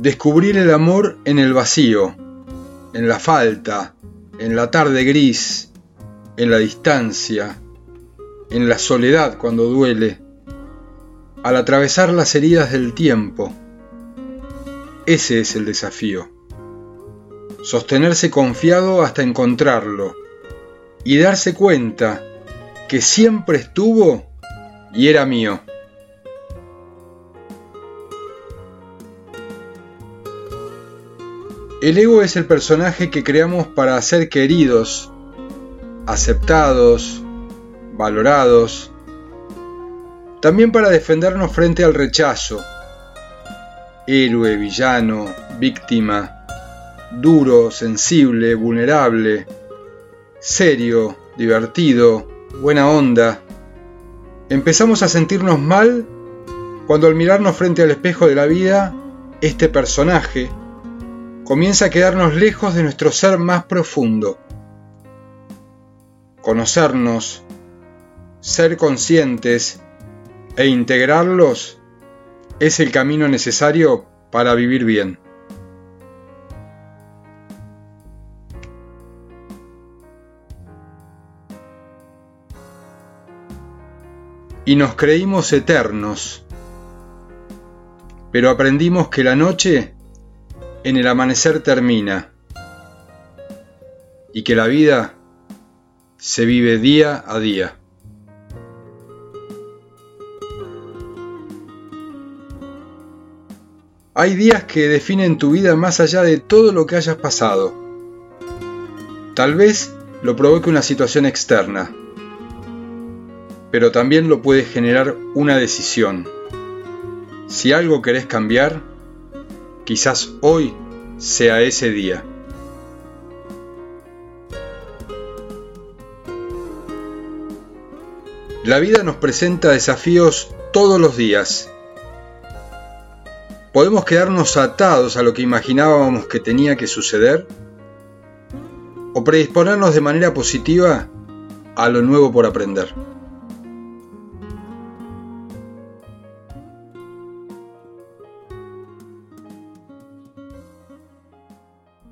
Descubrir el amor en el vacío, en la falta, en la tarde gris, en la distancia, en la soledad cuando duele, al atravesar las heridas del tiempo. Ese es el desafío. Sostenerse confiado hasta encontrarlo y darse cuenta que siempre estuvo y era mío. El ego es el personaje que creamos para ser queridos, aceptados, valorados, también para defendernos frente al rechazo. Héroe, villano, víctima, duro, sensible, vulnerable, serio, divertido, buena onda. Empezamos a sentirnos mal cuando al mirarnos frente al espejo de la vida, este personaje comienza a quedarnos lejos de nuestro ser más profundo. Conocernos, ser conscientes e integrarlos es el camino necesario para vivir bien. Y nos creímos eternos, pero aprendimos que la noche en el amanecer termina y que la vida se vive día a día. Hay días que definen tu vida más allá de todo lo que hayas pasado. Tal vez lo provoque una situación externa, pero también lo puede generar una decisión. Si algo querés cambiar, quizás hoy sea ese día. La vida nos presenta desafíos todos los días. ¿Podemos quedarnos atados a lo que imaginábamos que tenía que suceder? ¿O predisponernos de manera positiva a lo nuevo por aprender?